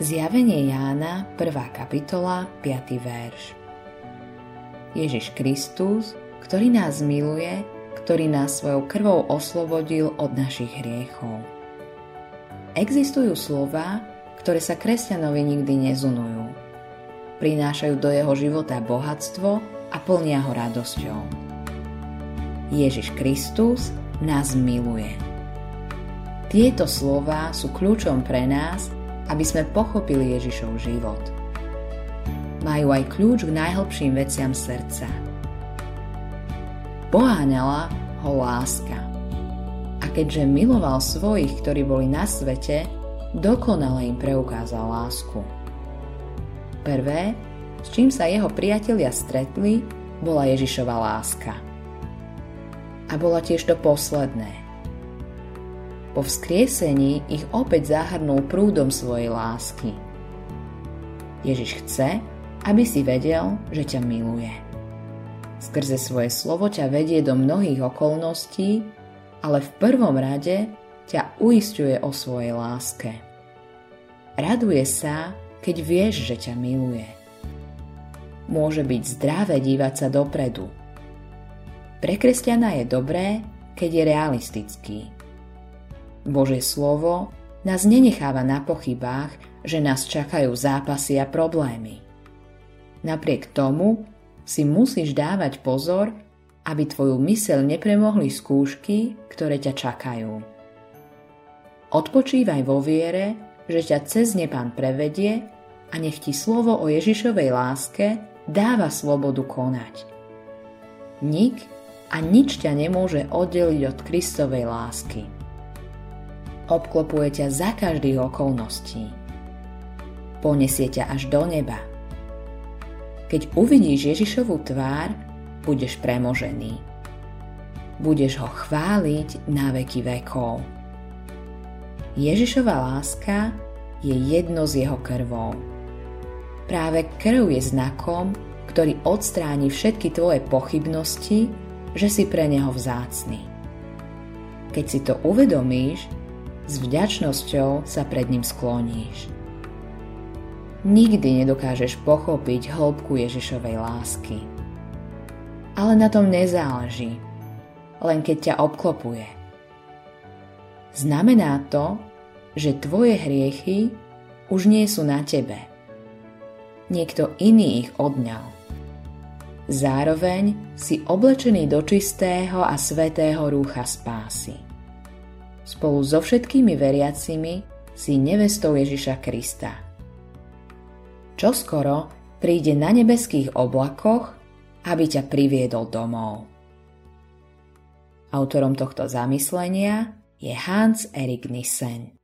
Zjavenie Jána, 1. kapitola, 5. verš. Ježiš Kristus, ktorý nás miluje, ktorý nás svojou krvou oslobodil od našich hriechov. Existujú slová, ktoré sa kresťanovi nikdy nezunujú. Prinášajú do jeho života bohatstvo a plnia ho radosťou. Ježiš Kristus nás miluje. Tieto slová sú kľúčom pre nás, aby sme pochopili Ježišov život. Majú aj kľúč k najhlbším veciam srdca. Poháňala ho láska. A keďže miloval svojich, ktorí boli na svete, dokonale im preukázal lásku. Prvé, s čím sa jeho priatelia stretli, bola Ježišova láska. A bola tiež to posledné. Po vzkriesení ich opäť zahrnul prúdom svojej lásky. Ježiš chce, aby si vedel, že ťa miluje. Skrze svoje slovo ťa vedie do mnohých okolností, ale v prvom rade ťa uisťuje o svojej láske. Raduje sa, keď vieš, že ťa miluje. Môže byť zdravé dívať sa dopredu. Pre kresťana je dobré, keď je realistický. Božie slovo nás nenecháva na pochybách, že nás čakajú zápasy a problémy. Napriek tomu si musíš dávať pozor, aby tvoju myseľ nepremohli skúšky, ktoré ťa čakajú. Odpočívaj vo viere, že ťa cez ne Pán prevedie a nech ti slovo o Ježišovej láske dáva slobodu konať. Nik a nič ťa nemôže oddeliť od Kristovej lásky. Obklopuje ťa za každých okolností. Poniesie ťa až do neba. Keď uvidíš Ježišovu tvár, budeš premožený. Budeš ho chváliť na veky vekov. Ježišova láska je jedno s jeho krvou. Práve krv je znakom, ktorý odstráni všetky tvoje pochybnosti, že si pre neho vzácny. Keď si to uvedomíš, s vďačnosťou sa pred ním skloníš. Nikdy nedokážeš pochopiť hĺbku Ježišovej lásky. Ale na tom nezáleží, len keď ťa obklopuje. Znamená to, že tvoje hriechy už nie sú na tebe. Niekto iný ich odňal. Zároveň si oblečený do čistého a svätého rúcha spásy. Spolu so všetkými veriacimi si nevestou Ježiša Krista. Čoskoro príde na nebeských oblakoch, aby ťa priviedol domov. Autorom tohto zamyslenia je Hans Erik Nissen.